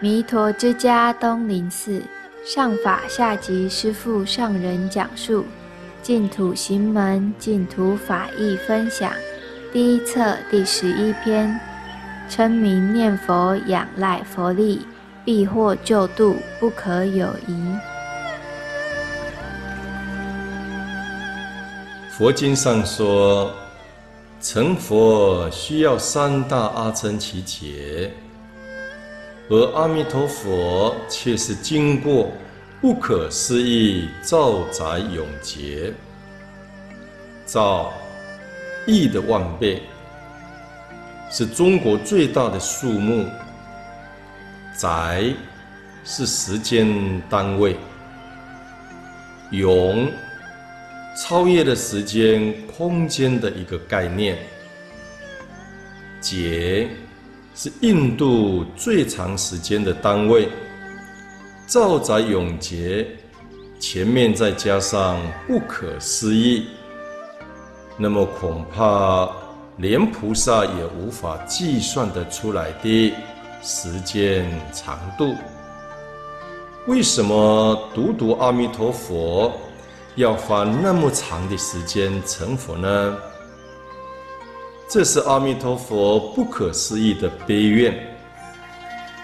弥陀之家东林寺上法下寂师父上人讲述净土行门净土法义分享第一册第11篇，称名念佛，仰赖佛力，必获救度，不可有疑。佛经上说，成佛需要3大阿僧祇劫，而阿弥陀佛却是经过不可思议兆载永劫，兆亿的万倍，是中国最大的数目，载是时间单位，永超越了时间空间的一个概念，劫是印度最长时间的单位，兆载永劫，前面再加上不可思议，那么恐怕连菩萨也无法计算得出来的时间长度。为什么独独阿弥陀佛要花那么长的时间成佛呢？这是阿弥陀佛不可思议的悲愿。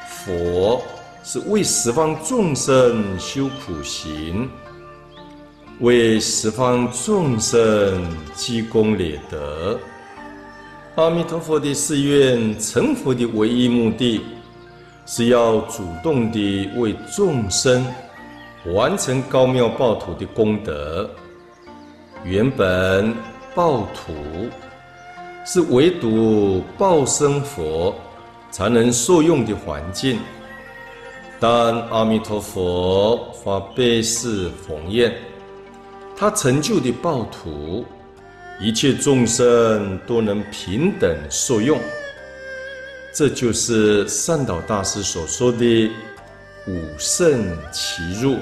佛是为十方众生修苦行，为十方众生积功累德。阿弥陀佛的誓愿，成佛的唯一目的是要主动地为众生完成高妙报土的功德。原本报土是唯独报生佛才能受用的环境，但阿弥陀佛发悲誓宏愿，他成就的报土，一切众生都能平等受用。这就是善导大师所说的五圣齐入，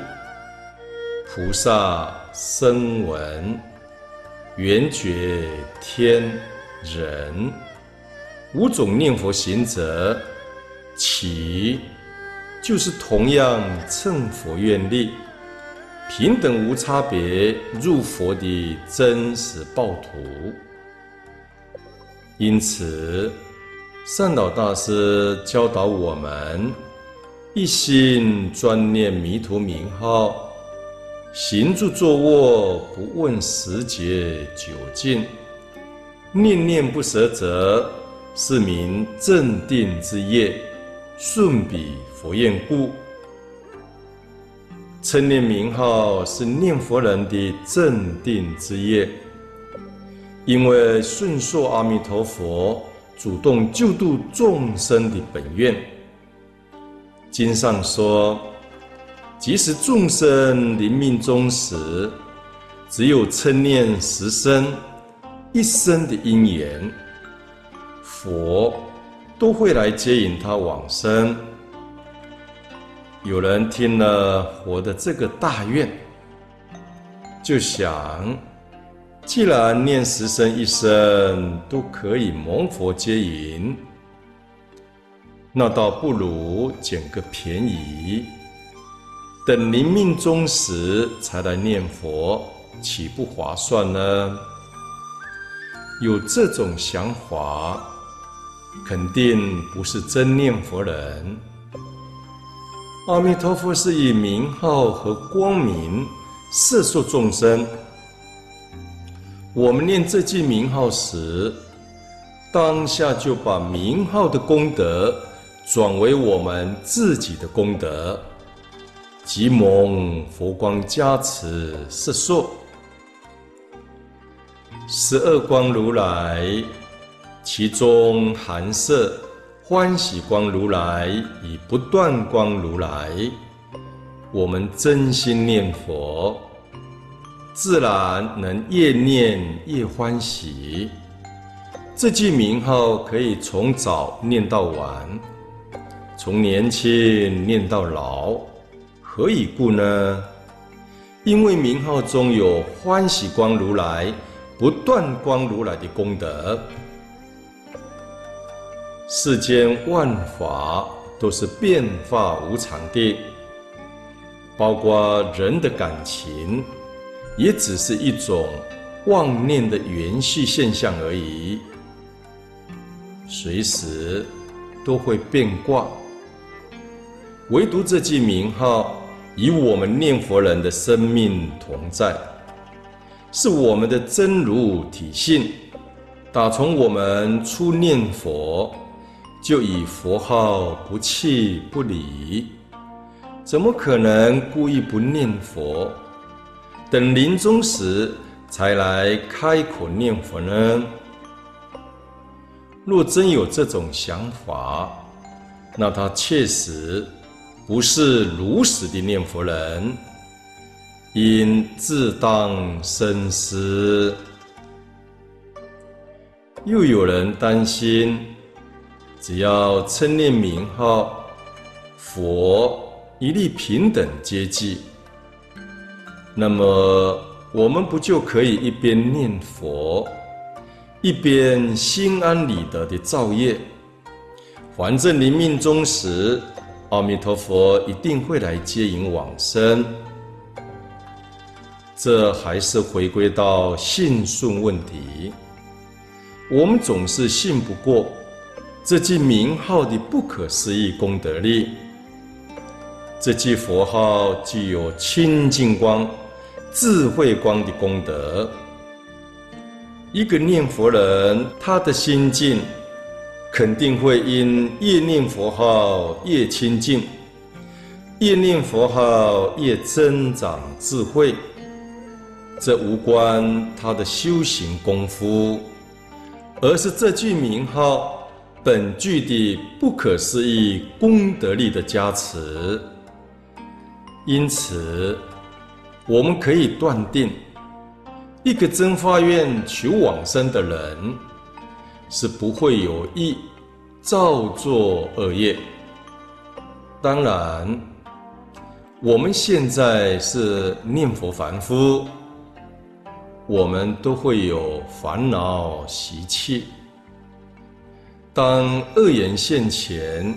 菩萨声闻缘觉天人5种念佛行者，其就是同样乘佛愿力，平等无差别入佛的真实报土。因此，善导大师教导我们，一心专念弥陀名号，行住坐卧不问时节久近，念念不舍者，是名正定之业，顺彼佛愿故。称念名号是念佛人的正定之业，因为顺受阿弥陀佛主动救度众生的本愿。经上说，即使众生临命终时，只有称念10声一生的因缘，佛都会来接引他往生。有人听了佛的这个大愿，就想，既然念10声一生都可以蒙佛接引，那倒不如捡个便宜，等临命终时才来念佛，岂不划算呢？有这种想法，肯定不是真念佛人。阿弥陀佛是以名号和光明摄受众生。我们念这句名号时，当下就把名号的功德转为我们自己的功德，即蒙佛光加持摄受。12光如来，其中含摄欢喜光如来与不断光如来，我们真心念佛，自然能越念越欢喜。这句名号可以从早念到晚，从年轻念到老，何以故呢？因为名号中有欢喜光如来、不断光如来的功德。世间万法都是变化无常的，包括人的感情，也只是一种妄念的延续现象而已，随时都会变卦。唯独这句名号与我们念佛人的生命同在，是我们的真如体性。打从我们初念佛，就以佛号不弃不离，怎么可能故意不念佛？等临终时才来开口念佛呢？若真有这种想法，那他确实不是如实的念佛人，应自当深思。又有人担心，只要称念名号，佛一律平等接济，那么我们不就可以一边念佛，一边心安理得的造业？反正临命终时，阿弥陀佛一定会来接引往生。这还是回归到信顺问题。我们总是信不过这句名号的不可思议功德力。这句佛号具有清净光、智慧光的功德。一个念佛人，他的心境肯定会因越念佛号越清净，越念佛号越增长智慧。这无关他的修行功夫，而是这句名号本具的不可思议功德力的加持。因此，我们可以断定，一个真发愿求往生的人，是不会有意造作恶业。当然，我们现在是念佛凡夫，我们都会有烦恼习气。当恶缘现前，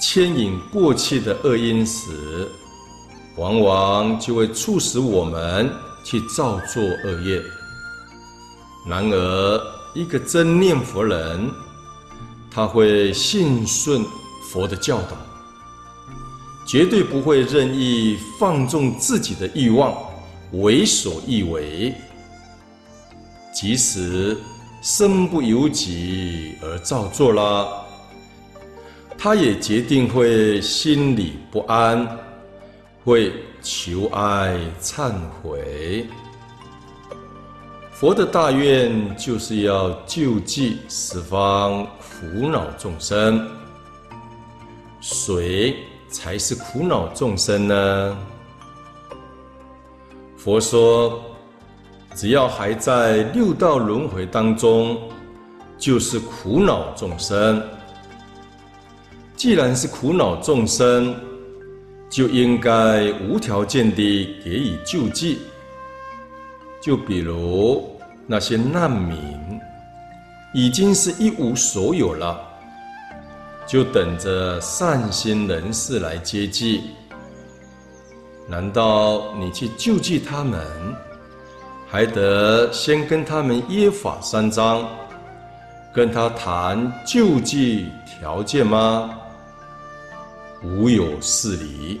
牵引过去的恶因时，往往就会促使我们去造作恶业。然而，一个真念佛人，他会信顺佛的教导，绝对不会任意放纵自己的欲望，为所欲为，即使身不由己而造作啦，他也决定会心里不安，会求哀忏悔。佛的大愿就是要救济十方苦恼众生。谁才是苦恼众生呢？佛说，只要还在六道轮回当中，就是苦恼众生。既然是苦恼众生，就应该无条件地给予救济。就比如那些难民，已经是一无所有了，就等着善心人士来接济。难道你去救济他们，还得先跟他们约法三章，跟他谈救济条件吗？无有是理。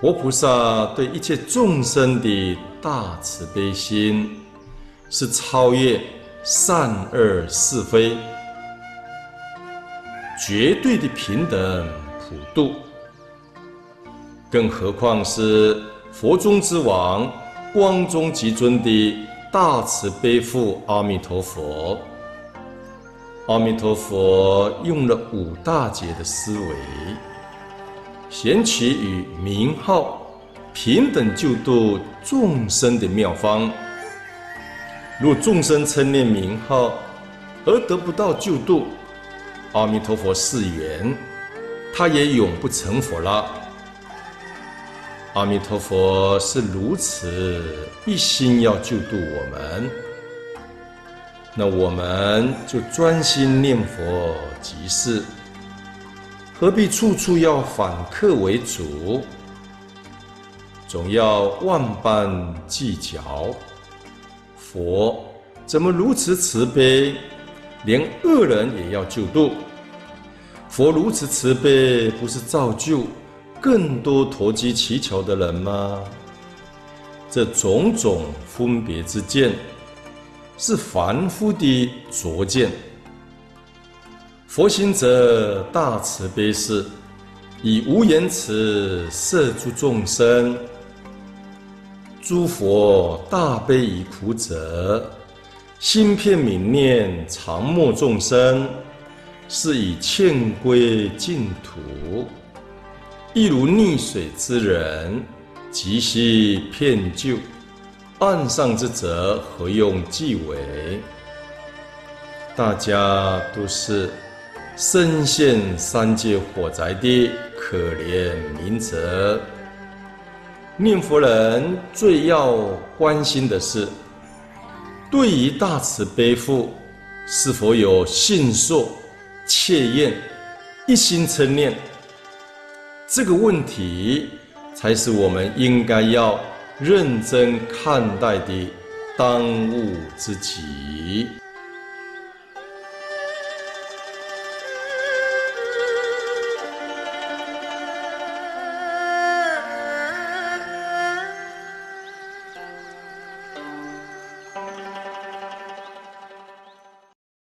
活菩萨对一切众生的大慈悲心，是超越善恶是非，绝对的平等普度。更何况是佛中之王、光中极尊的大慈悲父阿弥陀佛。阿弥陀佛用了五大劫的思维，选取与名号平等救度众生的妙方。若众生称念名号而得不到救度，阿弥陀佛誓言，他也永不成佛了。阿弥陀佛是如此一心要救度我们，那我们就专心念佛即是，何必处处要反客为主？总要万般计较。佛怎么如此慈悲，连恶人也要救度？佛如此慈悲，不是造就更多投机取巧的人吗？这种种分别之见，是凡夫的拙见。佛行者大慈悲是，以无言辞摄诸众生。诸佛大悲以苦者，心遍悯念，常默众生，是以劝归净土。亦如溺水之人，急需骗救，岸上之责，何用计为？大家都是深陷三界火宅的可怜民者。念佛人最要关心的是，对于大慈悲父是否有信受、切愿、一心称念，这个问题才是我们应该要认真看待的当务之急。